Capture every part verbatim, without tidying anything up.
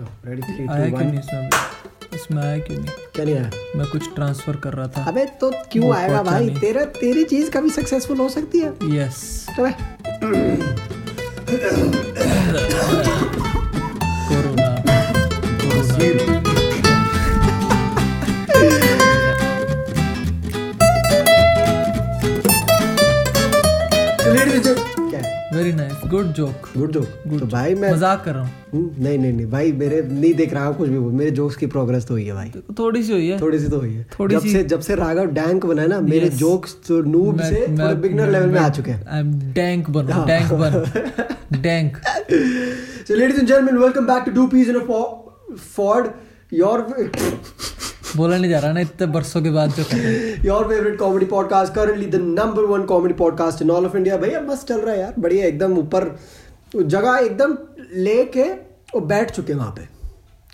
आया क्यों नहीं सब इसमें? आया क्यों नहीं? क्या नहीं आया? मैं कुछ ट्रांसफर कर रहा था। अबे तो क्यों आएगा भाई, तेरा तेरी चीज कभी सक्सेसफुल हो सकती है। Yes. Corona very nice, good joke, good joke. तो भाई मैं मजाक कर रहा हूँ। नहीं नहीं नहीं भाई, मेरे नहीं देख रहा हूँ कुछ भी, मेरे जोक्स की प्रोग्रेस तो हुई है भाई, थोड़ी सी हुई है, थोड़ी सी तो हुई है। थोड़ी जब सी... से जब से राघव डैंक बना है ना, मेरे yes. जोक्स तो नूब मैं, से थोड़े बिगिनर लेवल में आ चुके हैं। आई एम डैंक बन डैंक बन dank. So ladies and gentleman, welcome back to to peace in a Ford, your बोला नहीं जा रहा ना इतने बरसों के बाद जो your favourite comedy podcast, currently the number one comedy podcast in all of India. भैया मस्त चल रहा है यार, बढ़िया, एकदम ऊपर जगह एकदम लेके और बैठ चुके हैं वहां पे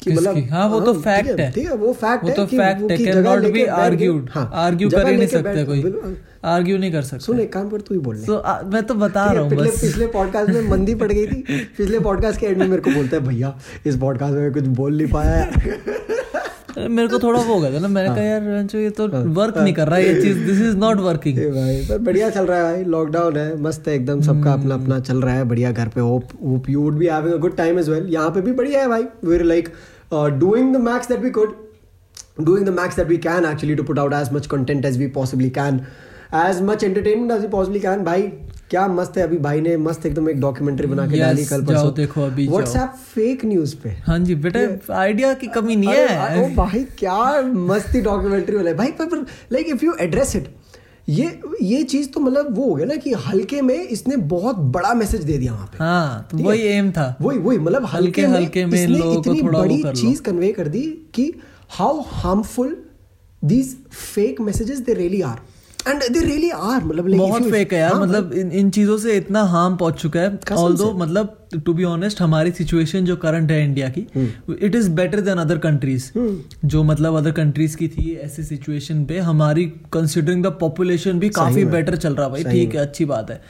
कि मतलब हां वो तो फैक्ट है, ठीक है वो फैक्ट है, वो तो फैक्ट है, can not be argued, argue कर ही नहीं सकता कोई, आर्ग्यू नहीं कर सकता। सुन एक काम पर तू ही बोल ले। सो मैं तो बता रहा हूं बस, पिछले पिछले पॉडकास्ट में मंदी पड़ गई थी, पिछले पॉडकास्ट के एंड में मेरे को बोलता है भैया इस पॉडकास्ट में कुछ बोल नहीं पाया। मेरे को थोड़ा वो हो गया था ना, मैंने कहा यार ये तो वर्क नहीं कर रहा है, ये चीज दिस इज नॉट वर्किंग भाई। पर बढ़िया चल रहा है भाई, लॉकडाउन है, मस्त है एकदम, सबका अपना अपना चल रहा है, बढ़िया। घर पे hope hope you would be having a good time as well. यहाँ पे भी बढ़िया है भाई, we are like doing the max that we could, doing the max that we can actually to put out as much content as we possibly can, as much entertainment as we possibly can. भाई क्या मस्त है, अभी भाई ने मस्त एकदम एक डॉक्यूमेंट्री बना के डाली कल परसों, देखो अभी व्हाट्सएप फेक न्यूज़ पे। हाँ जी बेटा, आइडिया की कमी नहीं है। ओ भाई क्या मस्ती डॉक्यूमेंट्री वाला है भाई, पर like if you address it, ये ये चीज तो मतलब वो हो गया ना कि हल्के में इसने बहुत बड़ा मैसेज दे दिया वहाँ पे। हाँ, तो वही एम था, वही वही मतलब हल्के हल्के में इसने इतनी बड़ी चीज कन्वे कर दी कि how harmful these fake messages they really are. And they really are, मतलब बहुत फेक है यार, मतलब इन इन चीज़ों से इतना हार्म पहुंच चुका है। Although मतलब to be honest, हमारी सिचुएशन जो करंट है इंडिया की, it is better than other countries. जो मतलब अदर कंट्रीज की थी ऐसी सिचुएशन पे, हमारी कंसिडरिंग द पॉपुलेशन भी काफ़ी बेटर चल रहा भाई, ठीक है अच्छी बात है।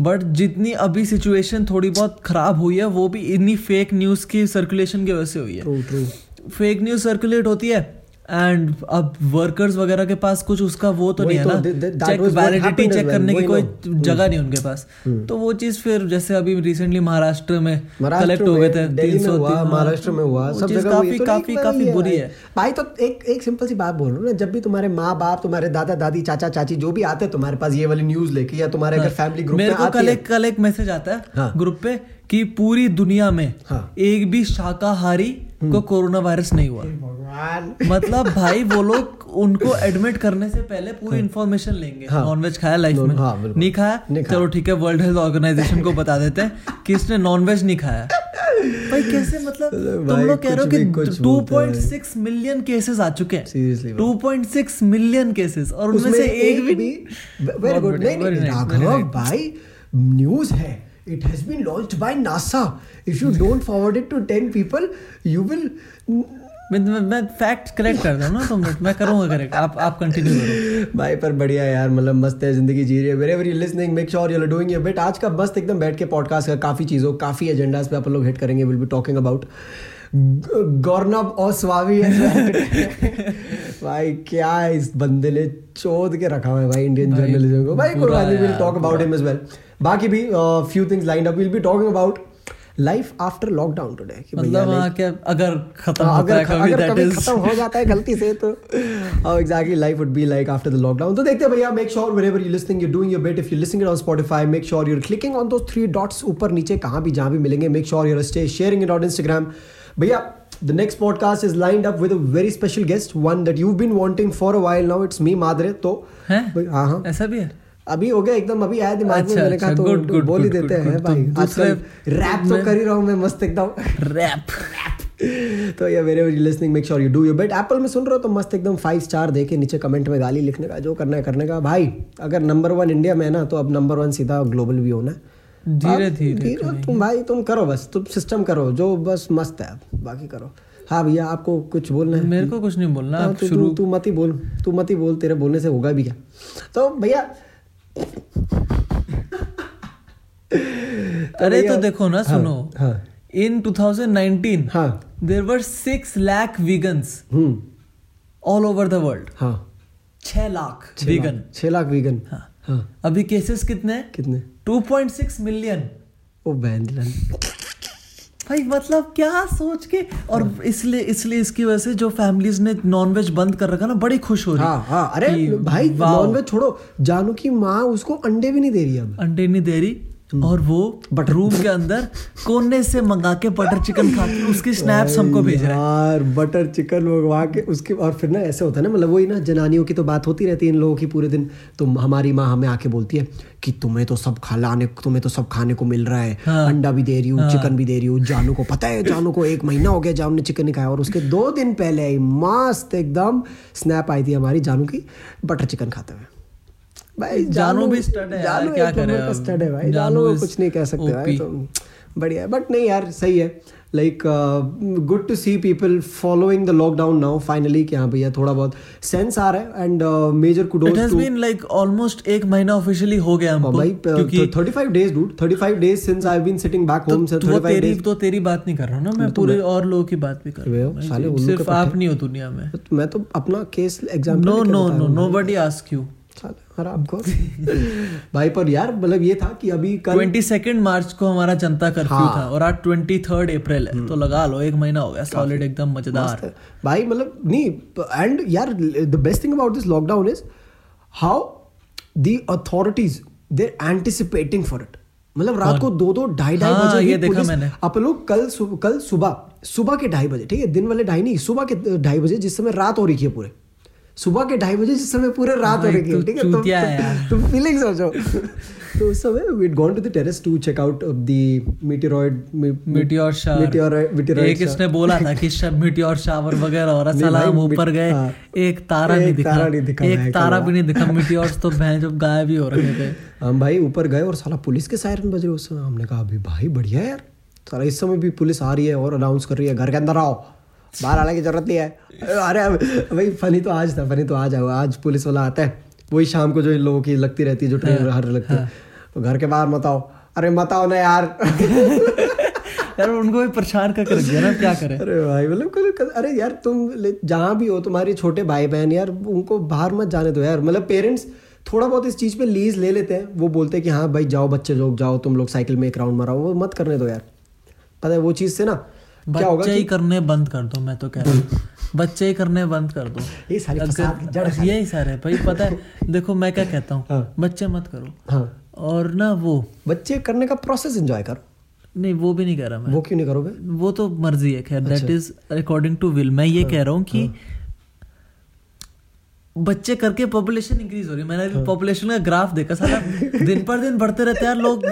बट जितनी अभी सिचुएशन थोड़ी बहुत ख़राब हुई है, वो भी इन्हीं फेक न्यूज़ की सर्कुलेशन की वजह से हुई है। फेक न्यूज़ सर्कुलेट होती है एंड अब वर्कर्स वगैरह के पास कुछ उसका वो तो नहीं है ना, चेक वैलिडिटी चेक करने की कोई जगह नहीं उनके पास, तो वो चीज फिर जैसे अभी रिसेंटली महाराष्ट्र में कलेक्ट हो गए थे, दिल्ली में हुआ, महाराष्ट्र में हुआ, सब जगह काफी काफी काफी बुरी है भाई। तो एक एक सिंपल सी बात बोल रहा हूँ ना, जब भी तुम्हारे माँ बाप, तुम्हारे दादा दादी, चाचा चाची जो भी आते हैं तुम्हारे पास ये वाली न्यूज लेके, या तुम्हारे अगर फैमिली ग्रुप में आती है, मेरे को कल एक मैसेज आता है ग्रुप पे कि पूरी दुनिया में एक भी शाकाहारी को कोरोना वायरस नहीं हुआ। मतलब भाई वो लोग उनको एडमिट करने से पहले पूरी इन्फॉर्मेशन लेंगे, नॉनवेज खाया लाइफ में, नहीं खाया चलो ठीक है, वर्ल्ड हेल्थ ऑर्गेनाइजेशन को बता देते हैं कि इसने नॉनवेज नहीं खाया। भाई कैसे, मतलब तुम लोग कह रहे हो कि two point six million cases आ चुके हैं, two point six million cases, और उनमें से एक भी वेरी गुड नहीं। भाई न्यूज है, it has been launched by NASA, if you don't forward it to ten people you will, मैं मैं फैक्ट करेक्ट कर दूं ना, तो मैं करूंगा करेक्ट, आप आप कंटिन्यू करो भाई। पर बढ़िया यार, मतलब मस्त है, जिंदगी जी रही है। wherever you listening make sure you are doing your bit। आज का मस्त एकदम बैठ के पॉडकास्ट का काफी चीजों, काफी एजेंडास पे आप लोग हिट करेंगे। we'll be talking about गौरनब और स्वामी भाई, क्या इस बंदे ने चोद के रखा हुआ है भाई इंडियन जर्नलिज्म को भाई। कोई बात नहीं, will talk about him as well. बाकी भी few things lined up, will be talking about life after lockdown today, मतलब हां क्या अगर खत्म होता है, कभी दैट इज खत्म हो जाता है गलती से, तो how exactly life would be like after the lockdown. तो देखते हैं भैया, make sure wherever you listening you doing your bit. If you listening it on Spotify, make sure you are clicking on those three dots ऊपर नीचे, कहां भी जहां भी मिलेंगे, make sure you are stay sharing it on Instagram. भैया the next podcast is lined up with a very special guest, one that you've been wanting for a while now, it's me Madre। तो हाँ हाँ ऐसा भी है, अभी हो गया एकदम, अभी आया दिमाग में, मैंने कहा तो बोल ही देते हैं भाई, आजकल रैप तो कर ही रहा हूँ मैं मस्त एकदम, रैप रैप। तो या wherever you're listening make sure you do your bit। Apple में सुन रहे हो तो मस्त एकदम फाइव स्टार देके नीचे कमेंट में गाली लिखने का, जो करना है करने का भाई। अगर नंबर वन इंडिया में है ना, तो अब नंबर वन सीधा ग्लोबल भी होना है, धीरे धीरे तुम भाई, तुम करो बस, तुम सिस्टम करो जो बस मस्त है, बाकी करो। हाँ भैया आपको कुछ बोलना है? मेरे को कुछ नहीं बोलना, आप शुरू, तू मत ही बोल, तू मत ही बोल, तेरे बोलने से होगा भी क्या। तो भैया अरे तो देखो ना, सुनो, in two thousand nineteen there were six lakh vegans hmm. all over the world. हाँ. छह लाख vegan. छह लाख vegan. हाँ. हाँ. अभी केसेस कितने हैं? कितने? Two point six million. ओ बैंडलन. भाई मतलब क्या सोच के. और हाँ. इसलिए इसलिए इसकी वजह से जो फैमिलीज ने नॉनवेज बंद कर रखा ना बड़ी खुश हो रही. हाँ, हाँ. अरे भाई नॉनवेज छोड़ो, जानू की माँ उसको अंडे भी नहीं दे रही है. अंडे नहीं दे रही और वो बटर रूम के अंदर कोने से मंगा के बटर चिकन खा के उसकी स्नैप्स हमको भेज रहा है यार. बटर चिकन मंगवा के उसके. और फिर ना ऐसे होता है ना, मतलब वही ना जनानियों की तो बात होती रहती है इन लोगों की पूरे दिन. तो हमारी माँ हमें आके बोलती है कि तुम्हें तो सब खाने तुम्हें तो सब खाने को मिल रहा है. हाँ, अंडा भी दे रही हूँ, हाँ, चिकन भी दे रही हूँ. जानू को पता है, जानू को एक महीना हो गया जानू ने चिकन नहीं खाया. और उसके दो दिन पहले मस्त एकदम स्नैप आई थी हमारी जानू की बटर चिकन खाते हुए. भाई जानू भी स्टड है यार, क्या करें. जानू का स्टड है भाई, जानू को कुछ नहीं कह सकते भाई. तो बढ़िया है. बट नहीं यार सही है, like good to see people following the lockdown now finally. कि हाँ भैया थोड़ा बहुत सेंस आ रहा है. And major kudos to it has been like almost एक महीना ऑफिशियली हो गया हमको. भाई thirty five days dude, thirty five days since I have been sitting back home. Sir thirty five days. तो तेरी बात नहीं कर रहा हूं ना मैं, पूरे और लोगों की बात भी कर रहा हूं. सिर्फ आप नहीं हो दुनिया में. मैं तो अपना case example. No no no nobody ask you आपको. भाई पर यार मतलब ये था कि अभी बाईस मार्च को हमारा जनता कर्फ्यू हाँ. था और आज तेईस अप्रैल है. तो लगा लो एक महीना हो गया सॉलिड एकदम मजेदार भाई. मतलब नहीं. एंड यार the best thing about this lockdown is how the authorities they are anticipating for it. मतलब रात को दो दो ढाई ढाई बजे ये देखा मैंने. अपन लोग कल सु, कल सुबह सुबह के ढाई बजे ठीक है, दिन वाले ढाई नहीं, सुबह के ढाई बजे जिस समय रात हो रही है पूरे सुबह के ढाई बजे जिस समय पूरे रात हो रही है ठीक है. तो तुम फीलिंग्स हो जाओ. तो उस समय we had gone to the terrace to check out the meteoroid meteor shower. एक इसने बोला था कि सब मीटियोर शावर वगैरह हो रहा. साला हम ऊपर गए, एक तारा नहीं दिखा, एक तारा भी नहीं दिखा. मीटियोर्स तो भैंस जब गायब ही हो रहे थे. हम भाई ऊपर गए और साला पुलिस के सायरन बज रहे उस समय. हमने कहा अभी भाई बढ़िया यार साला, इस समय भी पुलिस आ रही है और अनाउंस कर रही है घर के अंदर आओ, बाहर आने की जरूरत नहीं है. अरे भाई फनी तो आज था, फनी तो आज आया. आज पुलिस वाला आता है वही शाम को जो इन लोगों की लगती रहती है, जो ट्रेन हर लगती है. तो घर के बाहर मत आओ. अरे मत आओ ना यार. यार उनको भी परेशान कर रख दिया ना, क्या करें. अरे भाई मतलब अरे यार तुम जहाँ भी हो तुम्हारे छोटे भाई बहन यार उनको बाहर मत जाने दो यार. मतलब पेरेंट्स थोड़ा बहुत इस चीज़ पे लीज ले लेते हैं. वो बोलते हैं कि हाँ भाई जाओ बच्चे लोग जाओ, तुम लोग साइकिल में एक राउंड मारो. वो मत करने दो यार. पता है वो चीज़ से ना बच्चे ही करने बंद कर दो. मैं तो कह रहा हूँ बच्चे ही करने बंद कर दो. ये सारी फसाद जड़ है, यही सारे भाई. पता है देखो मैं क्या कहता हूँ. हाँ. बच्चे मत करो. हाँ. और ना वो बच्चे करने का प्रोसेस एंजॉय करो. नहीं वो भी नहीं कह रहा मैं. वो क्यों नहीं करोगे? वो तो मर्जी है. खैर that is according to will. मैं ये हाँ. कह रहा हूँ कि बच्चे करके पॉपुलेशन इंक्रीज हो रही है. मैंने पॉपुलेशन का ग्राफ देखा सारा दिन पर दिन बढ़ते रहते हैं लोग.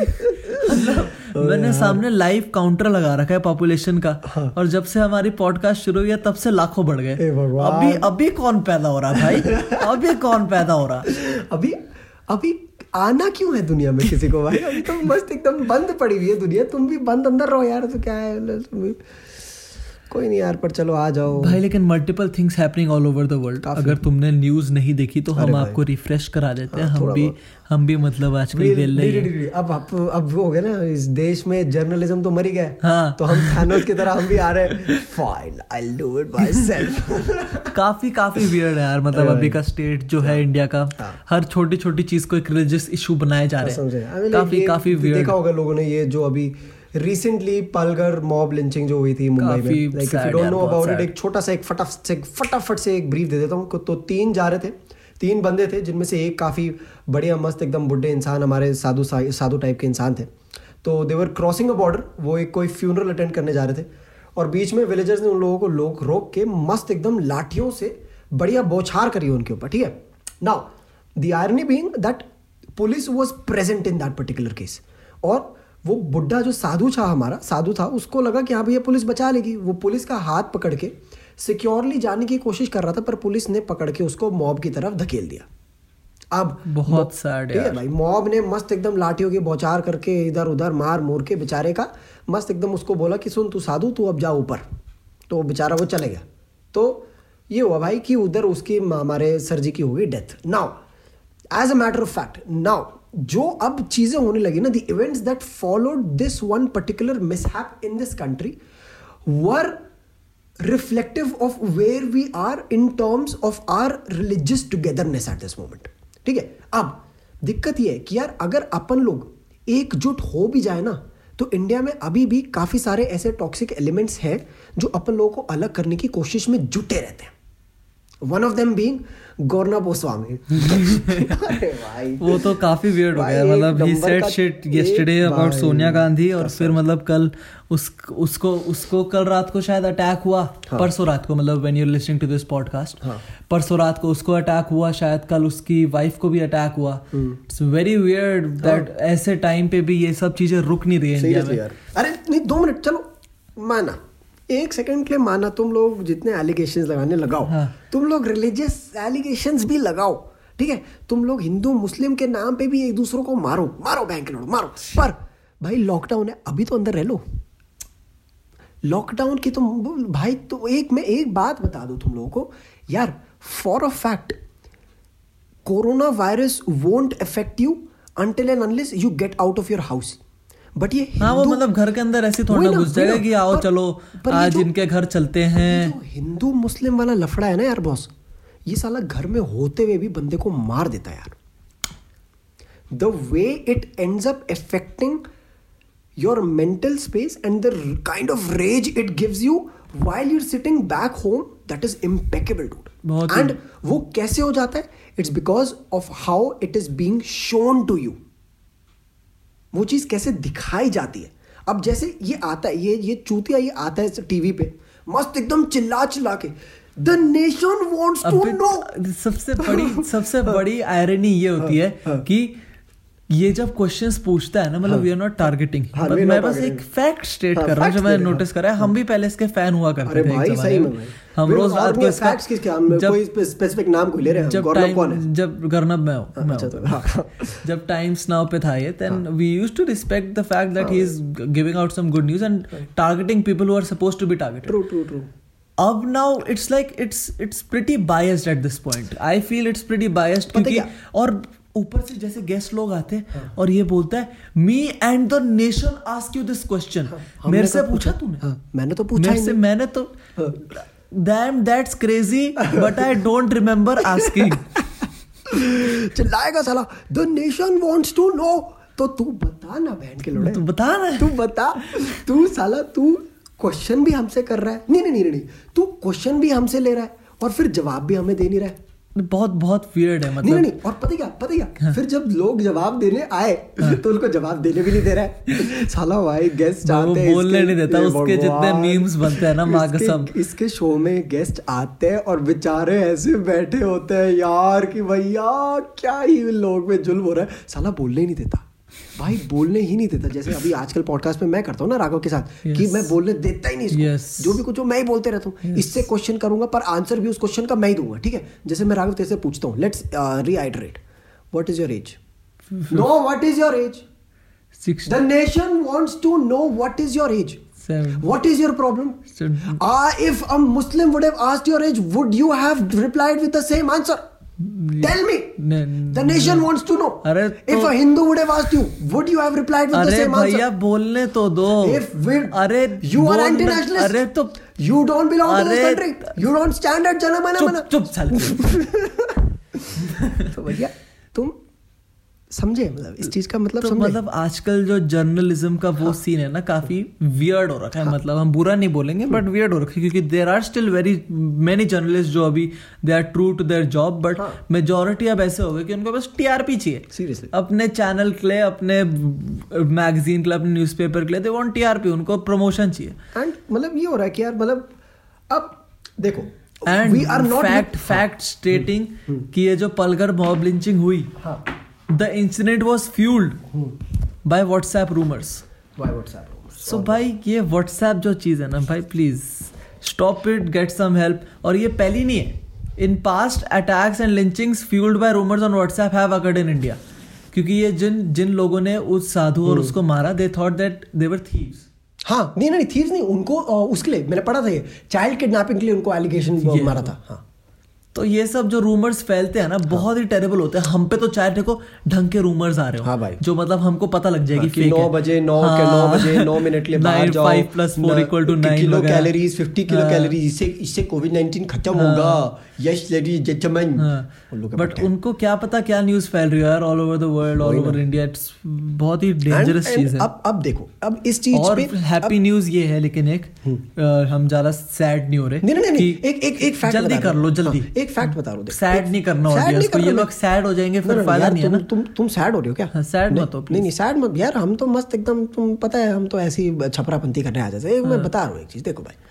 मैंने सामने लाइव काउंटर लगा रखा है पॉपुलेशन का. हाँ. और जब से हमारी पॉडकास्ट शुरू हुई है तब से लाखों बढ़ गए. अभी अभी कौन पैदा हो रहा भाई? अभी कौन पैदा हो रहा? अभी अभी आना क्यों है दुनिया में किसी को भाई? अभी तो मस्त एकदम बंद पड़ी हुई है दुनिया. तुम भी बंद अंदर रहो यार. तो क्या है कोई नहीं यार पर चलो आ जाओ भाई. लेकिन multiple things happening all over the world. अगर तुमने न्यूज़ नहीं देखी तो हम आपको रिफ्रेश करा देते हैं. हम भी हम भी मतलब आजकल अब अब वो हो गया ना इस देश में जर्नलिज्म तो मर ही गया. हाँ. तो हम थानोस की तरह हम भी आ रहे हैं. Fine I will do it by self. काफी काफी वियर्ड है यार. मतलब अभी का स्टेट जो है इंडिया का, हर छोटी छोटी चीज को एक रिलीजियस इशू बनाए जा रहे हैं. काफी काफी वियर्ड. देखा होगा लोगों ने ये जो अभी रिसेंटली पालघर मॉब लिंचिंग जो हुई थी मुंबई में. Like if you don't know about it, एक छोटा सा एक फटाफट से फटाफट से एक ब्रीफ दे देता हूँ. तो तीन जा रहे थे, तीन बंदे थे जिनमें से एक काफ़ी बढ़िया मस्त एकदम बुड्ढे इंसान, हमारे साधु साधु टाइप के इंसान थे. तो दे वर क्रॉसिंग अ बॉर्डर. वो एक कोई फ्यूनरल अटेंड करने जा रहे थे और बीच में विलेजर्स ने उन लोगों को लोग रोक के मस्त एकदम लाठियों से बढ़िया बौछार करी उनके ऊपर. ठीक है. Now the irony being that police was present in that particular case. और वो बुड्ढा जो साधु था हमारा साधु था उसको लगा कि हाँ भैया पुलिस बचा लेगी. वो पुलिस का हाथ पकड़ के सिक्योरली जाने की कोशिश कर रहा था पर पुलिस ने पकड़ के उसको मॉब की तरफ धकेल दिया. अब बहुत सैड है भाई. मॉब ने मस्त एकदम लाठियों के बौछार करके इधर उधर मार मोर के बेचारे का मस्त एकदम उसको बोला कि सुन तू साधु तू अब जा ऊपर. तो बेचारा वो चले गया. तो ये हुआ भाई कि उधर उसकी हमारे सर जी की हो गई death. Now as a matter of fact now जो अब चीज़ें होने लगी ना, the events that followed this one particular mishap in this country were reflective of where we are in terms of our religious togetherness at this moment. ठीक है, अब दिक्कत यह है कि यार अगर अपन लोग एकजुट हो भी जाए ना तो इंडिया में अभी भी काफ़ी सारे ऐसे टॉक्सिक एलिमेंट्स हैं जो अपन लोगों को अलग करने की कोशिश में जुटे रहते हैं. One of them being Gorna Boswami. अरे भाई वो तो काफी weird हो गया. मतलब he said shit yesterday about Sonia Gandhi और फिर मतलब कल उस उसको उसको कल रात को शायद अटैक हुआ. परसों रात को, मतलब when you're listening to this podcast, परसों रात को उसको अटैक हुआ, शायद कल उसकी वाइफ को भी अटैक हुआ. It's very weird that ऐसे टाइम पे भी ये सब चीजें रुक नहीं रही है इंडिया में. अरे नहीं, दो मिनट चलो माना, एक सेकंड के लिए माना, तुम लोग जितने एलिगेशंस लगाने लगाओ, हाँ. तुम लोग रिलीजियस एलिगेशंस भी लगाओ, ठीक है, तुम लोग हिंदू मुस्लिम के नाम पे भी एक दूसरों को मारो मारो बैंक लड़ो मारो, पर भाई लॉकडाउन है, अभी तो अंदर रह लो. लॉकडाउन की तुम भाई तो एक मैं एक बात बता दूं तुम लोगों को यार, for a fact corona virus won't affect you until and unless you get out of your house. But ये हाँ वो मतलब घर के अंदर ऐसे थोड़ा घुस जाएगा कि आओ चलो आज इनके घर चलते हैं. हिंदू मुस्लिम वाला लफड़ा है ना यार बॉस, ये साला घर में होते हुए भी बंदे को मार देता है यार. The way it ends up affecting your mental space and the kind of rage it gives you while you are sitting back home, that is impeccable dude. And वो कैसे हो जाता है? It's because of how it is being shown to you. वो चीज़ कैसे दिखाई जाती है. अब जैसे ये आता है, ये ये चूतिया ये आता है टीवी पे मस्त एकदम चिल्ला चिल्ला के the nation wants to know. सबसे बड़ी सबसे बड़ी आयरनी ये होती है कि ये जब क्वेश्चंस पूछता है ना, मतलब वी आर नॉट टारगेटिंग, मैं बस एक फैक्ट स्टेट कर रहा हूँ जो मैंने नोटिस करा है. हम भी पहले इसके फैन हुआ करते थे, हम रोज रात को फैक्ट्स किसके हम कोई स्पेसिफिक नाम को ले रहे हैं. गौरव कौन है? जब गौरव मैं हूं, अच्छा तो जब टाइम्स नाउ पे था ये, then we used to respect the fact that he is giving out some good news and targeting people who are supposed to be targeted. True true true. अब now it's like it's it's pretty biased at this point. I feel it's pretty biased क्योंकि और ऊपर से जैसे guest लोग आते हैं हाँ. और ये बोलता है me and the nation ask you this question. मेरे से पूछा तूने हाँ. मैंने तो पूछा मेरे से मैंने तो damn that's crazy but I don't remember asking. चिल्लाएगा साला the nation wants to know. तो तू बता ना बहन के लोड़े, तू बता ना, तू बता, तू साला तू क्वेश्चन भी हमसे कर रहा है. नहीं नहीं नहीं नहीं तू क्वेश्चन भी हमसे ले रहा है और फिर जवाब भी हमें दे नहीं रहा है. बहुत बहुत weird है मतलब. नहीं नहीं और पता क्या पता क्या हाँ. फिर जब लोग जवाब देने आए हाँ. तो उनको जवाब देने भी नहीं दे रहा है साला. भाई गेस्ट आते हैं बोलने नहीं देता. उसके जितने मीम्स बनते हैं ना मां कसम, इसके शो में गेस्ट आते हैं और बेचारे ऐसे बैठे होते हैं यार कि भैया क्या ही लोग में जुल्म हो रहा है. साला बोलने ही नहीं देता भाई, बोलने ही नहीं देता. जैसे अभी आजकल पॉडकास्ट में मैं करता हूँ ना राघव के साथ yes. कि मैं बोलने देता ही नहीं इसको yes. जो भी कुछ हो मैं ही बोलते रहता हूँ yes. इससे क्वेश्चन करूंगा पर आंसर भी उस क्वेश्चन का मैं ही दूंगा. ठीक है, जैसे मैं राघव तेरे से पूछता हूँ let's reiterate what is your age. No what is your age. The nation wants to know what is your age. What is your problem. If a Muslim would have asked your age would you have replied with the same answer? Tell me. No, no, the nation no. wants to know. Arre, to, if a Hindu would have asked you, would you have replied with arre, the same bhaiya, answer? Arre, bolne to do. If we, arre, you are anti-nationalist. Arre, to, you don't belong arre, to this country. You don't stand at Jana Mana Mana. Chup, chup, तो भैया तुम समझे मतलब इस चीज का मतलब तो समझे? मतलब आजकल जो जर्नलिज्म का वो सीन है ना काफी वियर्ड हो रखा है. मतलब हम बुरा नहीं बोलेंगे बट वियर्ड हो रखा है क्योंकि there are still very many journalist जो अभी they are true to their job but majority अब ऐसे हो गए कि उनको बस टीआरपी चाहिए. सीरियसली अपने चैनल के लिए, अपने मैगजीन के लिए, अपने न्यूज़पेपर के लिए दे वांट टीआरपी. उनको प्रमोशन चाहिए. एंड मतलब ये हो रहा है कि यार मतलब अब देखो and we are not fact fact stating कि ये जो पलगर मॉब लिंचिंग हुई The incident was fueled hmm. by WhatsApp rumors. By WhatsApp rumors. So भाई ये WhatsApp जो चीज़ है ना भाई, please stop it, get some help. और ये पहली नहीं है. In past attacks and lynchings fueled by rumors on WhatsApp have occurred in India. क्योंकि ये जिन जिन लोगों ने उस साधु hmm. और उसको मारा, they thought that they were thieves. हाँ नहीं नहीं thieves नहीं, उनको उसके लिए मैंने पढ़ा था ये child kidnapping के लिए उनको allegation मारा था. हाँ तो ये सब जो रूमर्स फैलते हैं ना बहुत ही टेरेबल होते हैं। हम पे तो चाहे देखो ढंग के रूमर्स आ रहे हो हाँ भाई, जो मतलब हमको पता लग जाएगी कि नौ बजे नौ हाँ, के नौ बजे नौ मिनट ले बाहर जाओ five plus four equal to nine kilo calories fifty kilo calories, इससे इससे कोविड नाइनटीन खत्म होगा। यस लेडीज जेंटलमैन, बट उनको क्या पता क्या न्यूज़ फैल रही है यार, all over the world, all over India. It's बहुत ही डेंजरस चीज है। अब अब देखो अब इस चीज पे और हैप्पी न्यूज़ ये है लेकिन एक हम ज्यादा सैड नहीं हो रहे। नहीं नहीं एक एक एक फैक्ट जल्दी कर लो, जल्दी एक फैक्ट बता दो। सैड नहीं करना ऑडियंस को, ये लोग सैड हो जाएंगे फिर फायदा नहीं है ना। तुम तुम सैड हो रहे हो क्या? सैड मत हो प्लीज। नहीं नहीं सैड मत यार, हम तो मस्त एकदम, तुम पता है हम तो ऐसी छपरापंती करने आ जाते हैं। मैं बता रहा हूं एक चीज, देखो भाई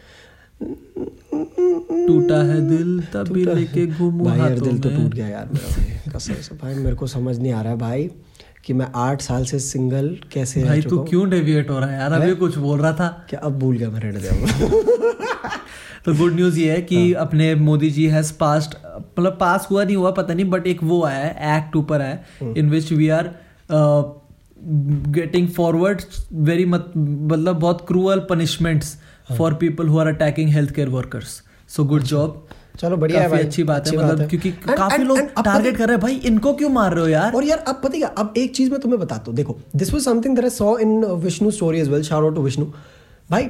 टूटा है दिल तभी लेके घूमू भाई, यार दिल तो टूट गया यार मेरा कसम से भाई। मेरे को समझ नहीं आ रहा है भाई कि मैं आठ साल से सिंगल कैसे भाई। तू क्यों डेविएट हो रहा है यार? अभी कुछ बोल रहा था क्या? अब भूल गया मैं, रहने दे। तो गुड न्यूज़ ये है कि हाँ। अपने मोदी जी हैज पास्ड, मतलब पास हुआ नहीं हुआ पता नहीं, बट एक वो आया है एक्ट ऊपर आया in which we are getting forward very मतलब बहुत cruel punishments for people who are attacking health care workers. So good job, चलो बढ़िया है भाई, अच्छी बात है। मतलब क्योंकि काफी लोग टारगेट कर रहे हैं भाई, इनको क्यों मार रहे हो यार? और यार अब पता है अब एक चीज मैं तुम्हें बताता हूँ, देखो this was something that I saw in Vishnu story as well, shout out to Vishnu भाई।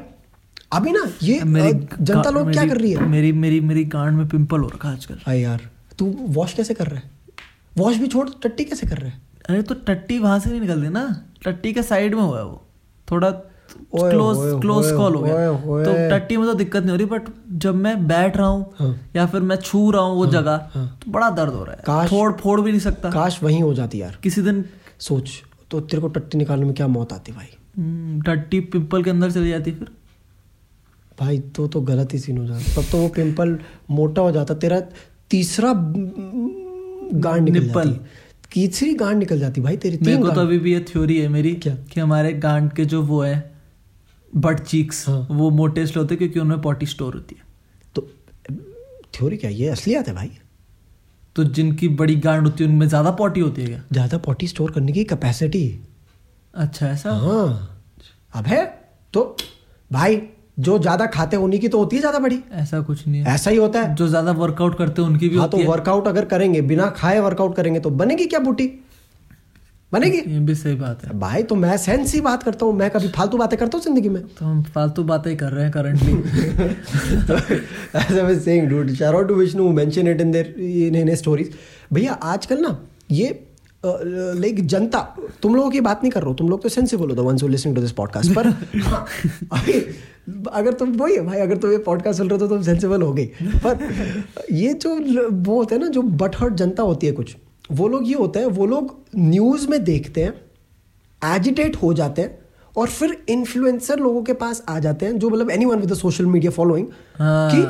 अभी ना ये जनता लोग क्या कर रही है, मेरी मेरी मेरी गांड में पिंपल हो रखा है आजकल। अरे यार तू वॉश कैसे कर रहा है? वॉश भी छोड़, टट्टी कैसे कर रहा है? अरे तो टट्टी वहां से नहीं निकल रही ना, टट्टी के साइड में हुआ है वो, थोड़ा क्लोज क्लोज कॉल हो गया। तो टट्टी में तो दिक्कत नहीं हो रही, बट जब मैं बैठ रहा हूँ या फिर मैं छू रहा हूँ वो जगह तो बड़ा दर्द हो रहा है, फोड़ फोड़ भी नहीं सकता। काश वहीं हो जाती यार किसी दिन। सोच तो तेरे को टट्टी निकालने में क्या मौत आती भाई, टट्टी पिंपल के अंदर चली जाती फिर भाई, तो तो गलत ही सीन हो जाता तब तो। वो पिंपल मोटा हो जाता तेरा, तीसरा गांड निकल, तीसरी गांड निकल जाती भाई तेरी। मेरे को तो अभी भी ये थ्योरी है मेरी क्या कि हमारे गांड के जो वो है बट चीक्स हाँ। वो मोटे इसलिए होते क्योंकि उनमें पॉटी स्टोर होती है। तो थ्योरी क्या, ये असलियत है भाई? तो जिनकी बड़ी गांड होती है उनमें ज़्यादा पॉटी होती है क्या? ज़्यादा पॉटी स्टोर करने की कैपेसिटी। अच्छा ऐसा हाँ। अब है तो भाई जो ज्यादा खाते हैं उन्हीं की तो होती है ज्यादा बड़ी, ऐसा कुछ नहीं है। ऐसा ही होता है, जो ज्यादा वर्कआउट करते हैं उनकी भी हाँ, होती तो है। वर्कआउट अगर करेंगे बिना खाए वर्कआउट करेंगे तो बनेगी क्या बूटी? बनेगी। ये भी सही बात है भाई। तो मैं सेंस ही बात करता हूँ, मैं कभी फालतू बातें करता हूँ जिंदगी में? तो हम फालतू बातें कर रहे हैं करंटली। भैया आजकल ना ये लाइक जनता, तुम लोगों की बात नहीं कर रहा हूँ, तुम लोग तो सेंसिबल हो the ones who listening to this podcast, पर अभी अगर तुम वही भाई अगर तुम ये पॉडकास्ट चल रहे हो तो तुम सेंसिबल हो गई। पर ये जो वो होता है ना जो बटहर्ट जनता होती है कुछ, वो लोग ये होता है वो लोग न्यूज़ में देखते हैं, एजिटेट हो जाते हैं और फिर इन्फ्लुएंसर लोगों के पास आ जाते हैं जो मतलब anyone with a social media following कि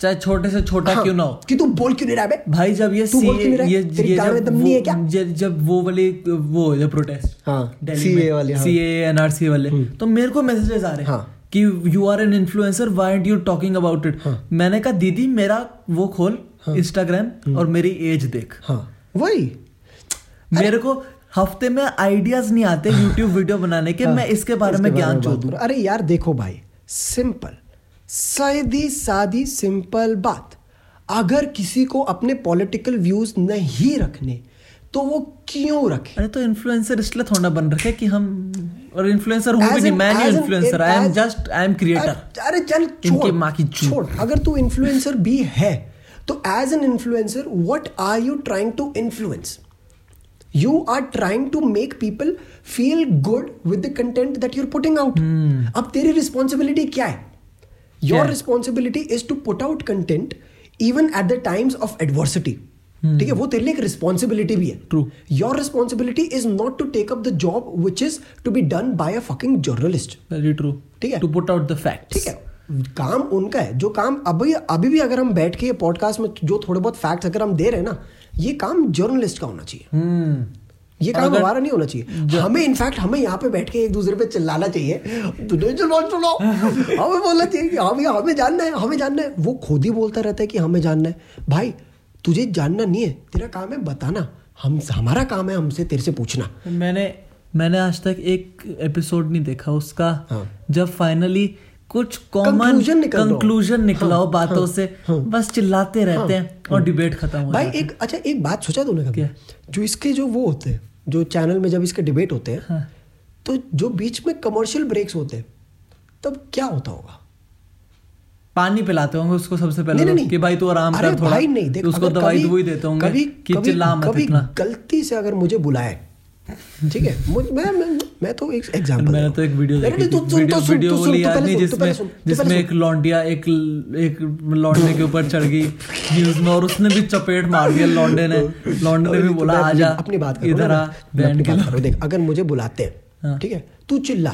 चाहे छोटे से छोटा हाँ, क्यों ना हो कि तू बोल क्यों नहीं रहा है भाई। जब ये तू बोल क्यों नहीं रहा है तेरी गांड में दम नहीं है क्या? जब जब वो वाले वो जो प्रोटेस्ट हाँ सीए वाले सीए एनआरसी वाले, तो मेरे को मैसेजेस आ रहे हैं कि you are an influencer, why are you talking about it. मैंने कहा दीदी मेरा वो खोल इंस्टाग्राम और मेरी एज देख। वही मेरे को हफ्ते में आइडियाज नहीं आते यूट्यूब वीडियो बनाने के, मैं इसके बारे में ज्ञान चाहता हूँ। अरे यार देखो भाई सिंपल सादी सादी सिंपल बात, अगर किसी को अपने पॉलिटिकल व्यूज नहीं रखने तो वो क्यों रखे? अरे तो इन्फ्लुएंसर इसलिए थोड़ा बन रखे कि हम, और इन्फ्लुएंसर हूं भी नहीं मैं, नहीं influencer, I am just I am creator. अरे चल छोड़ मां की छोड़, अगर तू इन्फ्लुएंसर भी है तो as an influencer what are you trying to influence? You are trying to make people feel good with the content that you're putting out. Hmm. अब तेरी responsibility क्या है? Your yeah. responsibility is to put out content even at the times of adversity. ठीक है, वो तेरे लिए एक responsibility भी है. True. Your responsibility is not to take up the job which is to be done by a fucking journalist. Very true. ठीक है. To put out the facts. ठीक है. काम उनका है जो काम अभी अभी भी अगर हम बैठ के ये पॉडकास्ट में जो थोड़े बहुत फैक्ट्स अगर हम दे रहे हैं ना, ये काम जर्नलिस्ट का होना चाहिए hmm. ये काम हमारा नहीं होना चाहिए। हमें इनफैक्ट हमें यहाँ पे बैठ के एक दूसरे पे चिल्लाना चाहिए हमें बोलना चाहिए कि हमें हमें जानना है हमें जानना है वो खुद ही बोलता रहता है कि हमें जानना है। भाई तुझे जानना नहीं है, तेरा काम है बताना, हम हमारा काम है हमसे तेरे से पूछना। मैंने मैंने आज तक एक एपिसोड नहीं देखा उसका जब फाइनली कुछ कॉमन कंक्लूजन निकलाओ हाँ, बातों हाँ, से हाँ, बस चिल्लाते रहते हाँ, हैं और हाँ, डिबेट खत्म हो भाई। एक अच्छा एक बात सोचा तूने कभी? जो इसके जो वो होते हैं जो चैनल में जब इसके डिबेट होते हैं हाँ, तो जो बीच में कमर्शियल ब्रेक्स होते हैं तब क्या होता होगा? पानी पिलाते होंगे उसको सबसे पहले नहीं, नहीं, कि भाई तू आराम कर थोड़ा। भाई नहीं, देख, उसको दवाई दुवाई देते होंगे कि चिल्ला मत इतना। गलती से अगर मुझे बुलाए ठीक है, मैं मैं मैं तो एक एग्जांपल मैंने तो एक वीडियो देखी वीडियो बोली यानी जिसमें जिसमें एक लौंडिया एक एक लौंडे के ऊपर चढ़ गई न्यूज में और उसने भी चपेट मार दिया लौंडे ने। लौंडे ने भी बोला आजा अपनी बात इधर आ। देख अगर मुझे बुलाते हैं ठीक है, तू चिल्ला,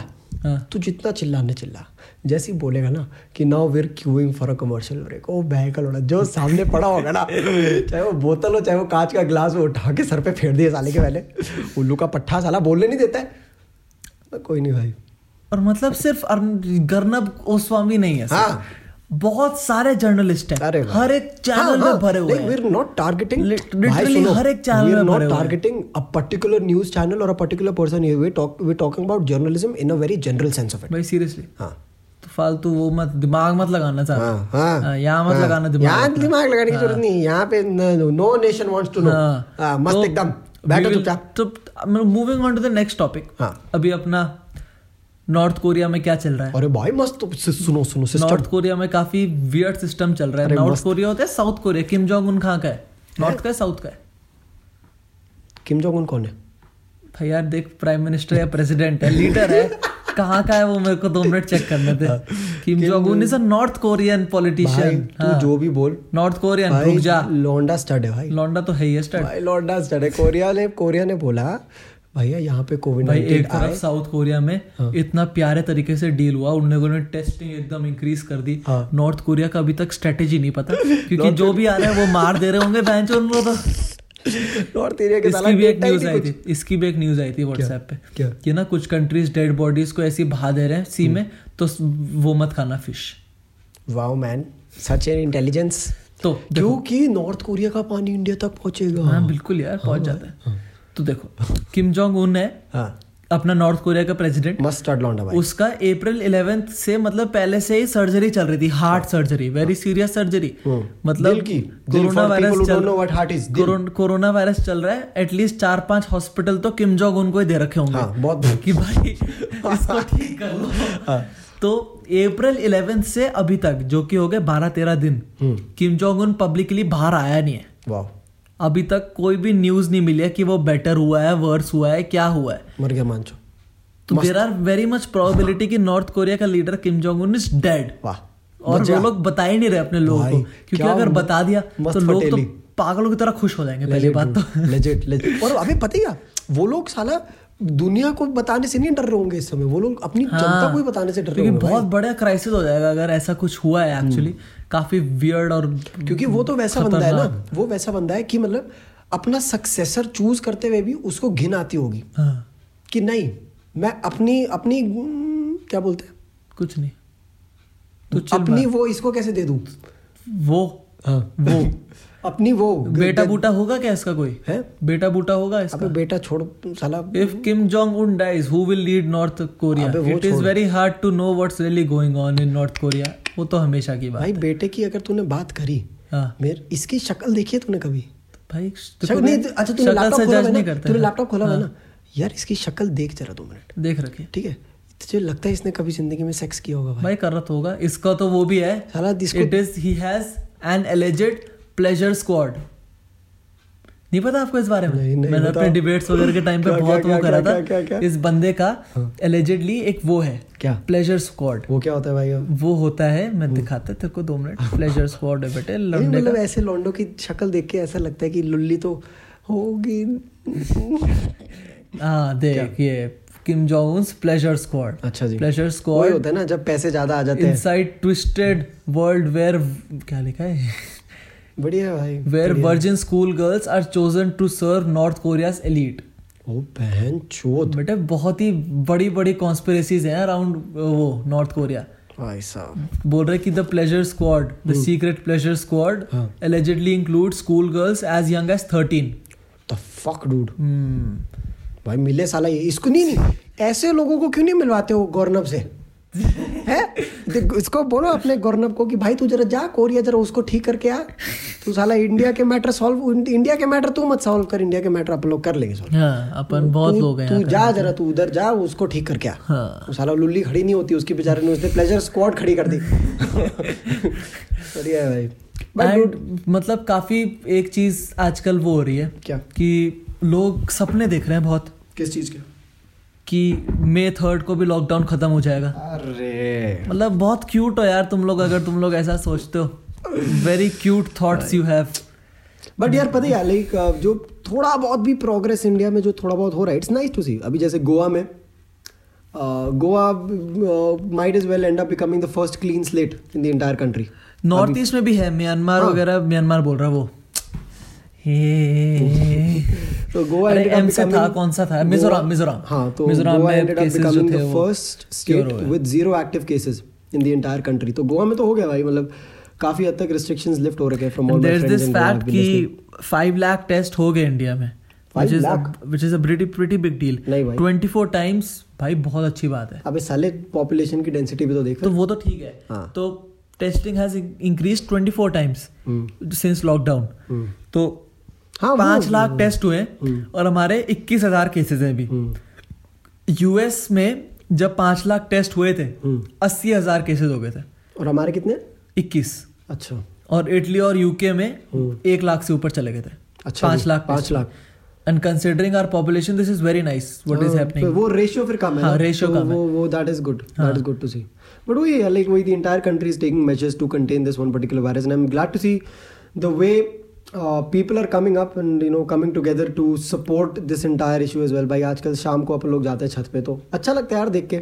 तू जितना चिल्लाने चिल्ला, जैसे ही बोलेगा ना कि now we are queuing for a commercial break, ओ भाई का लोड़ा जो सामने पड़ा होगा ना चाहे वो बोतल हो चाहे वो कांच का ग्लास हो, उठा के सर पे फेर दिया साले के। पहले उल्लू का पट्ठा, साला बोलने नहीं देता है। कोई नहीं भाई, और मतलब सिर्फ अर्नब गोस्वामी नहीं है हाँ, बहुत सारे जर्नलिस्ट हैं हर एक चैनल में भरे हुए हैं। We are not targeting literally हर एक चैनल में भरे हुए हैं। We are not targeting a particular news channel और a particular person. We talk we talking about journalism in a very general sense of it भाई, सीरियसली हां। तो फालतू वो मत दिमाग मत लगाना चाहते हां हां, यहां मत लगाना दिमाग। यहां दिमाग लगाने की जरूरत नहीं, यहां पे no nation wants to know. मस्त एकदम बैठो चुपचाप। तो moving on to the next topic. अभी अपना नॉर्थ कोरिया में क्या चल रहा है? अरे भाई मस्त तो सुनो सुनो सिस्टम। नॉर्थ कोरिया में काफी वियर्ड सिस्टम चल रहा है। नॉर्थ कोरिया होता है साउथ कोरिया। किम जोंग उन कहाँ का है? नॉर्थ का है साउथ का है? किम जोंग उन कौन है भाई? यार देख, प्राइम मिनिस्टर या प्रेसिडेंट है, लीडर है। कहाँ का है वो मेरे को दो मिनट चेक करने थे। Kim Jong Un is a North Korean politician. तू जो भी बोल नॉर्थ कोरियन, रुक जा। लौंडा स्टड है भाई, लौंडा तो है ही स्टड। लौंडा स्टड है। कोरिया ने कोरिया ने बोला भैया यहाँ पे कोविड भाई एक तरफ साउथ कोरिया में हाँ, इतना प्यारे तरीके से डील हुआ, उन लोगों ने टेस्टिंग एकदम इंक्रीज कर दी। हाँ, नॉर्थ कोरिया का अभी तक स्ट्रेटेजी नहीं पता क्योंकि जो भी आ रहा है वो मार दे रहे होंगे बैंक उनको। तो नॉर्थ कोरिया के इसकी भी एक न्यूज आई थी इसकी भी एक न्यूज आई थी व्हाट्सएप पे कि ना कुछ कंट्रीज डेड बॉडीज को ऐसी बहा दे रहे हैं सी में, तो वो मत खाना fish. Wow man, such an intelligence. तो क्योंकि नॉर्थ कोरिया का पानी इंडिया तक पहुंचेगा। हाँ बिल्कुल यार, पहुंच जाता है। तो देखो किम जोंग उन है हाँ, अपना नॉर्थ कोरिया का प्रेसिडेंट। मस्टर्ड लौंडा भाई। उसका अप्रैल ग्यारहवीं से मतलब पहले से ही सर्जरी चल रही थी, हार्ट हाँ, सर्जरी, वेरी सीरियस सर्जरी। मतलब कोरोना वायरस चल कोरोना वायरस चल रहा है, एटलीस्ट चार पांच हॉस्पिटल तो किम जोंग उन को ही दे रखे होंगे हाँ, बहुत कि भाई इसको ठीक कर लो हाँ। तो अप्रैल ग्यारहवीं से अभी तक जो कि हो गए बारह तेरह दिन किम जोंग उन पब्लिकली बाहर आया नहीं है। अभी तक कोई भी न्यूज नहीं मिली है कि वो बेटर हुआ है, वर्स हुआ है, क्या हुआ है, मर गया मानचो। तो there are very much probability कि नॉर्थ कोरिया का leader Kim Jong Un is dead. और वो लोग बता ही नहीं रहे अपने लोगों को, क्योंकि अगर बता दिया तो लोग तो पागलों की तरह खुश हो जाएंगे। पहली बात तो लेजिट लेजिट। और अभी पता ही वो लोग साला दुनिया को बताने से नहीं डर रहे होंगे इस समय, वो लोग अपनी जनता को ही बताने से डर रहे होंगे। बहुत बड़ा क्राइसिस हो जाएगा अगर ऐसा कुछ हुआ है। एक्चुअली काफी वियर्ड, और क्योंकि वो तो वैसा बंदा है ना, वो वैसा बंदा है कि मतलब अपना सक्सेसर चूज करते हुए भी उसको घिन आती होगी हाँ, कि नहीं मैं अपनी अपनी क्या बोलते हैं कुछ नहीं तो अपनी वो इसको कैसे दे दूं वो हाँ, वो अपनी वो बेटा बूटा होगा क्या इसका? कोई है बेटा बूटा होगा इसका? बेटा छोड़ साला। If Kim Jong Un dies who will lead North Korea? It is very hard to know what's really going on in North Korea. वो तो हमेशा की बात भाई, बेटे की अगर तूने बात करी हाँ, मेरे इसकी शक्ल देखी है तूने कभी भाई? अच्छा तूने लैपटॉप खोला है ना यार, इसकी शक्ल देख जरा दो मिनट, देख रखे ठीक है। तुझे लगता है इसने कभी जिंदगी में सेक्स किया होगा? भाई कर रहा तो होगा इसका, तो वो भी है साला। It is he has an alleged pleasure squad. नहीं पता आपको इस बारे में? नहीं, नहीं, मैंने अपने डिबेट्स वगैरह के टाइम पे बहुत क्या, वो करा था क्या, क्या? इस बंदे का एलिजेडली हाँ, एक वो है क्या प्लेजर स्क्वाड। वो क्या होता है भाई? वो होता है मैं दिखाता तेरे को दो मिनट। प्लेजर स्क्वाड है बेटे, मतलब ऐसे लौंडों की शक्ल देख के ऐसा लगता है कि लुल्ली तो होगी। हाँ देख ये Kim Jong Un's pleasure squad. अच्छा जी, प्लेजर स्क्वाड होता है ना जब पैसे ज्यादा आ जाते हैं। इनसाइड ट्विस्टेड वर्ल्ड वेयर क्या लिखा है? बढ़िया भाई। Where virgin school girls are chosen to serve North Korea's elite. ओ बहन चोद बेटे, बहुत ही बड़ी बड़ी कॉन्स्पिरेसीज हैं अराउंड वो नॉर्थ कोरिया। भाई साहब बोल रहे कि the pleasure squad, the secret pleasure squad allegedly include school girls as young as thirteen. The fuck dude भाई, मिले साला ये इसको। नहीं नहीं ऐसे लोगों को क्यों नहीं मिलवाते हो गौरव से? है? इसको बोलो अपने गौरव को कि भाई तू जरा जा कोरिया, जरा उसको ठीक करके आ। तू साला इंडिया के मैटर सॉल्व, इंडिया के मैटर तू मत सॉल्व कर, इंडिया के मैटर आप लोग कर लेंगे सॉल्व। हाँ, अपन बहुत लोग हैं। तू जा जरा, तू उधर जा, उसको ठीक करके आ। हाँ। तो साला लुल्ली खड़ी नहीं होती उसकी बेचारे ने, उसने प्लेजर स्क्वाड खड़ी कर दी। बढ़िया है भाई। बट मतलब काफी एक चीज आजकल वो हो रही है क्या कि लोग सपने देख रहे हैं बहुत। किस चीज के? कि मई थर्ड को भी लॉकडाउन खत्म हो जाएगा। अरे मतलब बहुत क्यूट हो यार तुम लोग, अगर तुम लोग ऐसा सोचते हो। Very cute thoughts you have. But यार पता है लाइक जो थोड़ा बहुत भी प्रोग्रेस इंडिया में जो थोड़ा बहुत हो रहा है, इट्स नाइस टू सी। अभी जैसे गोवा में, Goa might as well end up becoming the first clean slate in the entire country. North east में भी है, म्यांमार वगैरह, म्यांमार बोल रहा वो। तो गोवा एम से था, कौन सा था? मिजोरम, मिजोरम। हाँ, तो Goa ended up becoming the first state with zero active cases in the entire country. तो गोवा में तो हो गया भाई, मतलब काफी हद तक रिस्ट्रिक्शंस लिफ्ट हो रखे हैं from all the friends in Goa. कि five lakh टेस्ट हो गए इंडिया में, which is which is a pretty pretty big deal. चौबीस टाइम्स भाई, बहुत अच्छी बात है। अबे साले पॉपुलेशन की डेंसिटी भी तो देख। तो वो तो ठीक है, तो टेस्टिंग हैज इंक्रीज्ड चौबीस टाइम्स सिंस लॉकडाउन। तो हाँ, पांच लाख टेस्ट हुए और हमारे इक्कीस हजार केसेज हैं अभी। यूएस में जब पांच लाख टेस्ट हुए थे, अस्सी हजार केसेज हो गए थे, और हमारे कितने? इक्कीस। अच्छा। और इटली और यूके में एक लाख से ऊपर चले गए थे। अच्छा, पांच लाख पांच lakh and considering our population this is very nice what is happening. वो रेशियो फिर कम है। हाँ, रेशियो कम है। वो that is good, that is good to see. But वही है लाइक वही the entire country is taking measures to contain this one particular virus, and I am glad to see the way Uh, people are coming up and you know coming together to support this entire issue as well. भाई आजकल शाम को अपन लोग जाते हैं छत पे, तो अच्छा लगता है यार देख के,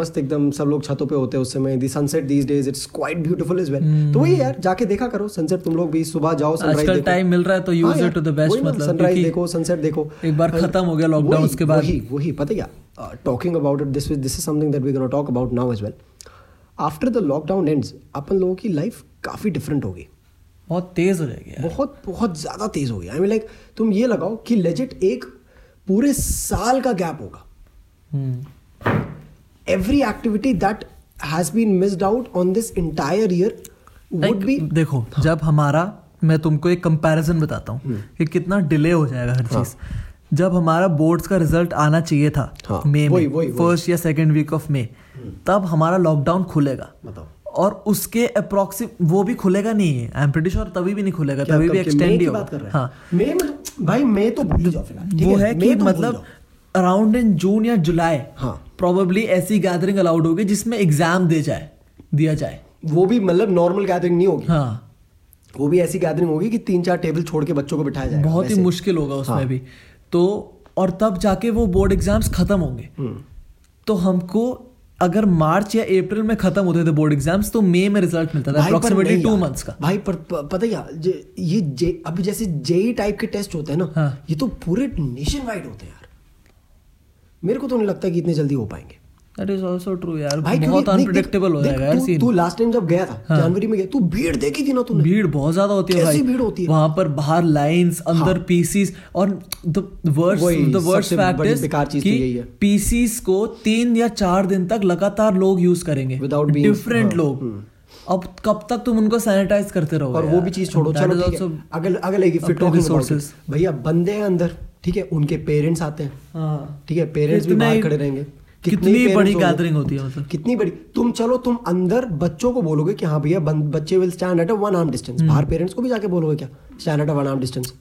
मस्त एकदम सब लोग छतों पे होते हैं उस समय। The sunset these days it's quite beautiful as well. तो वही यार जाके देखा करो sunset, तुम लोग भी सुबह जाओ, sunrise देखो। टाइम मिल रहा है तो use it to the best, मतलब sunrise देखो, sunset देखो। एक बार खत्म हो गया लॉकडाउन उसके बाद वही वही पता है यार। Talking about it, this is this is something that we're gonna talk about now as well. After the lockdown ends, अपन लोगों की life काफी different होगी, बहुत तेज हो जाएगी, बहुत बहुत ज्यादा तेज हो गया। I mean, like, तुम ये लगाओ कि लेजिट एक पूरे साल का गैप होगा। Every activity that has been missed out on this entire year would be. देखो जब हमारा, मैं तुमको एक कंपैरिजन बताता हूँ कि कितना डिले हो जाएगा हर चीज। जब हमारा बोर्ड्स का रिजल्ट आना चाहिए था मई में, फर्स्ट या सेकेंड वीक ऑफ मई, तब हमारा लॉकडाउन खुलेगा, और उसके अप्रोक्सी वो भी खुलेगा नहीं है। आई एम प्रीटी श्योर तभी भी नहीं खुलेगा, तभी भी एक्सटेंड ही होगा। हाँ भाई, मैं तो वो है कि मतलब अराउंड इन जून या जुलाई प्रोबेबली ऐसी गैदरिंग अलाउड होगी जिसमें एग्जाम दे जाए दिया जाए। वो भी मतलब नॉर्मल गैदरिंग नहीं होगी। हाँ, वो भी ऐसी गैदरिंग होगी कि तीन चार टेबल छोड़ के बच्चों को बिठाया जाए, बहुत ही मुश्किल होगा उसमें भी। तो और तब जाके वो बोर्ड एग्जाम्स खत्म होंगे। तो हमको अगर मार्च या अप्रैल में खत्म होते थे बोर्ड एग्जाम्स, तो मई में रिजल्ट मिलता था अप्रोक्सीमेटली टू मंथ्स का। भाई पर पता है ये जे, अभी जैसे जेई टाइप के टेस्ट होते हैं ना। हाँ। ये तो पूरे नेशन वाइड होते हैं यार, मेरे को तो नहीं लगता कि इतने जल्दी हो पाएंगे। That is also true यार, बहुत unpredictable हो जाएगा यार सीन। तू लास्ट टाइम जब गया था जनवरी में गया, तू भीड़ देखी थी ना तूने? भीड़ बहुत ज्यादा होती है भाई, कैसी भीड़ होती है वहां पर, बाहर लाइंस, अंदर पीसीस। और the worst the worst fact is कि पीसीस को तीन या चार दिन तक लगातार लोग यूज करेंगे, डिफरेंट लोग। अब कब तक तुम उनको सैनिटाइज करते रहोगे? और वो भी चीज छोड़ो, चलो अगले अगले की फिट रिसोर्सेस। भैया बंदे हैं अंदर, ठीक है, उनके पेरेंट्स आते हैं, ठीक है, पेरेंट्स भी बाहर खड़े रहेंगे। कितनी बड़ी गैदरिंग होती है, मतलब कितनी बड़ी। तुम चलो, तुम अंदर बच्चों को बोलोगे कि हाँ भैया बच्चे will stand at a one arm distance, बाहर पेरेंट्स को भी जाके बोलोगे क्या stand at a one arm distance.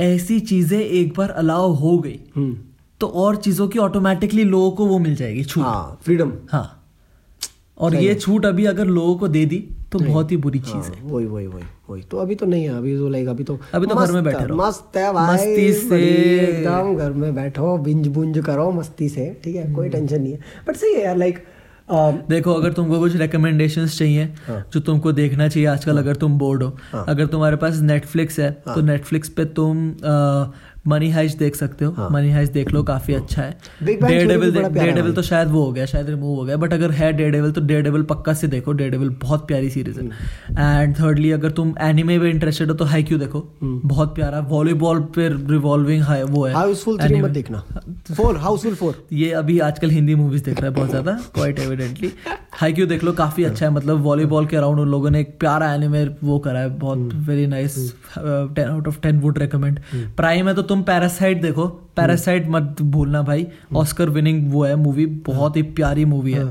ऐसी चीजें एक बार अलाउ हो गई तो और चीजों की ऑटोमेटिकली लोगों को वो मिल जाएगी छूट। हाँ, फ्रीडम। हाँ, और ये छूट अभी अगर लोगों को दे दी तो बहुत ही बुरी चीज है। वही वही वही वही तो अभी तो नहीं है, अभी तो लाइक अभी तो अभी तो घर में बैठे रहो, मस्त है भाई, मस्ती से एकदम घर में बैठो, बिंज बुंज करो मस्ती से, ठीक है, कोई टेंशन नहीं है। बट सही है यार लाइक देखो, अगर तुमको कुछ रिकमेंडेशंस चाहिए जो तुमको देखना चाहिए आजकल, अगर तुम बोर्ड हो, अगर तुम्हारे पास नेटफ्लिक्स है तो नेटफ्लिक्स पे तुम मनी हाइस्ट देख सकते हो, मनी हाइस्ट देख लो, काफी अच्छा है। डेयरडेविल डेयरडेविल तो शायद वो हो गया, शायद रिमूव हो गया, बट अगर है डेयरडेविल तो डेयरडेविल पक्का से देखो, डेयरडेविल बहुत प्यारी सीरीज है। एंड थर्डली अगर तुम एनिमे में इंटरेस्टेड हो तो हाइक्यू देखो, बहुत प्यारा। वॉलीबॉल पे रिवॉल्विंग है वो है, हाउसफुल थ्री मत देखना, फोर हाउसफुल फोर। ये अभी आजकल हिंदी मूवीज देख रहा है बहुत ज्यादा, क्वाइट एविडेंटली। हाइक्यू देख लो, काफी अच्छा है, मतलब वॉलीबॉल के अराउंड उन लोगों ने एक प्यारा एनिमे वो करा है, बहुत very nice, ten out of ten would recommend. Prime है तो तुम पैरासाइट देखो, पैरासाइट मत भूलना भाई, ऑस्कर विनिंग वो है मूवी, बहुत ही प्यारी मूवी है।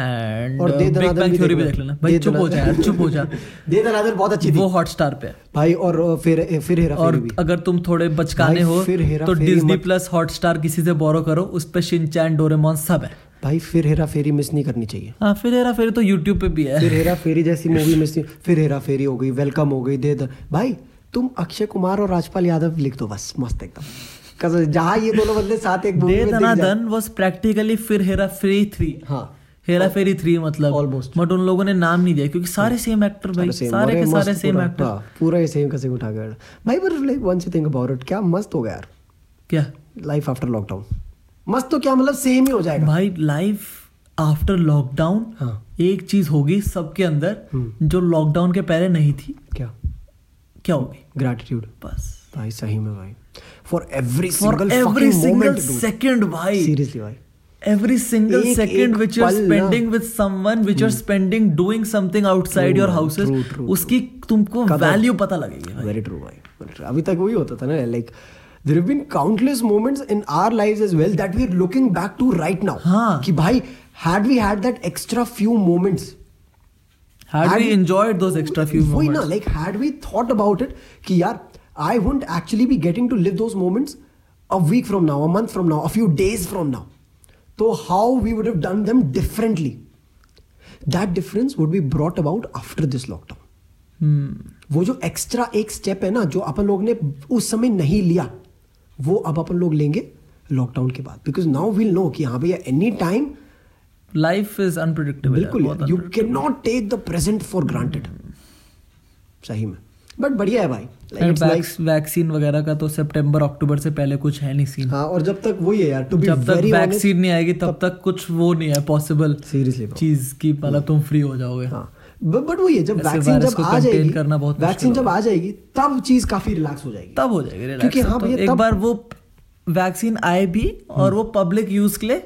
एंड बिग बैंग थ्योरी भी देख लेना भाई, चुप हो जा चुप हो जा दे दनादर बहुत अच्छी थी, वो हॉटस्टार पे भाई। और फिर फिर हेरा फेरी भी, अगर तुम थोड़े बचकाने हो तो डिज्नी प्लस हॉटस्टार किसी से बोरो करो, उस पे शिनचैन डोरेमोन सब है भाई। फिर हेरा फेरी मिस नहीं करनी चाहिए। हाँ, फिर हेरा फेरी तो यूट्यूब पे भी है, फिर हेरा फेरी जैसी मूवी मिस नहीं। फिर हेरा फेरी हो गई, वेलकम हो गई, दे द भाई तुम अक्षय कुमार और राजपाल यादव लिख दो बस, मस्त एकदम कसम, जहाँ ये दोनों बंदे साथ एक मूवी में दिख जाएं। दे दनादन वाज प्रैक्टिकली फिर हेरा फेरी थ्री। हाँ, हेरा फेरी थ्री मतलब ऑलमोस्ट, बट उन लोगों ने नाम नहीं दिया क्योंकि सारे सेम एक्टर भाई, सारे के सारे सेम एक्टर, पूरा सेम कैसे उठा गया भाई। But like once you think about it, क्या मस्त हो गया यार, क्या लाइफ आफ्टर लॉकडाउन मस्त। तो क्या मतलब सेम ही हो जाएगा भाई, लाइफ आफ्टर लॉकडाउन। हाँ, एक चीज होगी सबके अंदर जो लॉकडाउन के पहले नहीं थी, क्या क्या होगी? ग्रैटिट्यूड बस भाई, सही में भाई, for every single every single second भाई, सीरियसली भाई, every single second which you are spending with someone, which you are spending doing something outside your houses, उसकी तुमको वैल्यू पता लगेगी भाई। वेरी ट्रू भाई, अभी तक वही होता था ना, like there have been countless moments in our lives as well that we're looking back to right now. हाँ, कि भाई had we had that extra few moments, had, had we enjoyed those extra few moments, ना, like had we thought about it कि यार I wouldn't actually be getting to live those moments a week from now, a month from now, a few days from now, so how we would have done them differently. That difference would be brought about after this lockdown. hmm. वो जो extra एक step है ना जो अपन लोग ने उस समय नहीं लिया, वो अब अपन लोग लेंगे लॉकडाउन के बाद, बिकॉज नाउ वील नो कि हाँ भैया any time life is unpredictable, बिल्कुल you can not take the present for granted, सही में। बट बढ़िया है भाई, वैक्सीन वगैरह का तो सितंबर अक्टूबर से पहले कुछ है नहीं सीन। हाँ, और जब तक वही है यार, जब तक वैक्सीन नहीं आएगी तब तक कुछ वो नहीं है पॉसिबल, सीरियसली चीज की मतलब तुम फ्री हो जाओगे। हाँ, बट वो ये जब वैक्सीन जब आ जाएगी, वैक्सीन जब आ जाएगी तब चीज काफी रिलैक्स हो जाएगी, तब हो जाएगी रिलैक्स, क्योंकि हाँ भैया एक बार वो वैक्सीन आए भी और वो पब्लिक यूज के लिए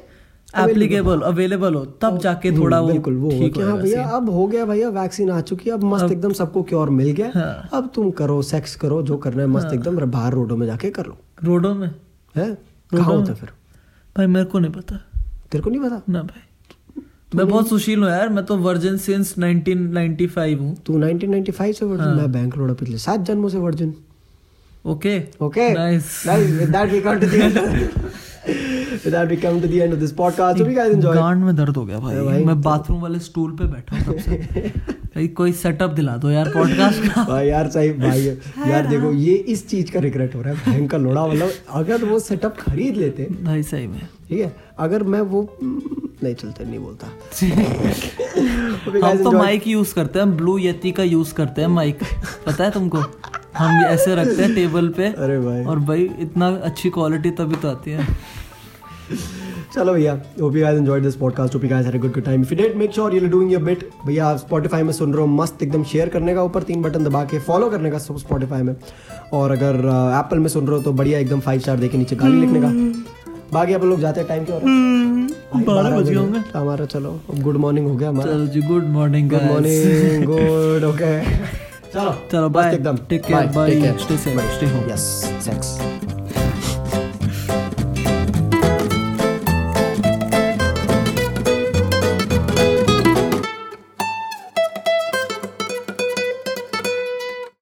एप्लीकेबल अवेलेबल हो, तब जाके थोड़ा वो बिल्कुल वो ठीक है भैया। अब हो गया भैया, वैक्सीन आ चुकी है, अब मस्त एकदम सबको क्योर मिल गया, अब तुम करो सेक्स करो जो करना है, मस्त एकदम बाहर रोडों में जाके कर लो। रोडों में है कहाँ होता फिर भाई? मेरे को नहीं पता। तेरे को नहीं पता? ना भाई, मैं बहुत सुशील हूँ यार, मैं तो virgin since nineteen ninety five हूँ। तू नाइनटीन नाइंटी फाइव से वर्जिन? मैं बैंक रोड़ा पिछले सात जन्मों से virgin. Okay okay, nice nice. With that we come to the end with that we come to the end of this podcast. Hope you guys enjoy. गांड में दर्द हो गया भाई, मैं बाथरूम वाले स्टूल पे बैठा हूँ तब से। भाई कोई सेटअप दिला दो यार पॉडकास्ट का। भाई यार सही भाई, यार देखो ये इस चीज का रिग्रेट हो रहा है, बैंक का लोड़ा वाला, अगर वो सेटअप खरीद लेते भाई, सही में ठीक है। अगर मैं वो नहीं चलता, नहीं बोलता। हम तो माइक यूज करते हैं, हम ब्लू यति का यूज करते हैं माइक, पता है तुमको, हम ऐसे रखते हैं टेबल पे। अरे भाई, और भाई इतना अच्छी क्वालिटी तभी तो आती है। चलो भैया, hope you guys enjoyed this podcast, hope you guys had a good good time. If you did, make sure you are doing your bit. भैया आप स्पॉटिफाई में सुन रहे हो, मस्त एकदम शेयर करने का, ऊपर तीन बटन दबा के फॉलो करने का सब स्पॉटिफाई में, और अगर एप्पल में सुन रहे हो तो बढ़िया एकदम फाइव स्टार देके नीचे गाली लिखने का। बाकी आप लोग जाते हैं टाइम के और बारह बजे होंगे हमारा। चलो गुड मॉर्निंग हो गया हमारा। चलो जी, good morning good morning good okay, चलो चलो बाय एकदम। Take care, bye, stay safe, stay home, yes sex.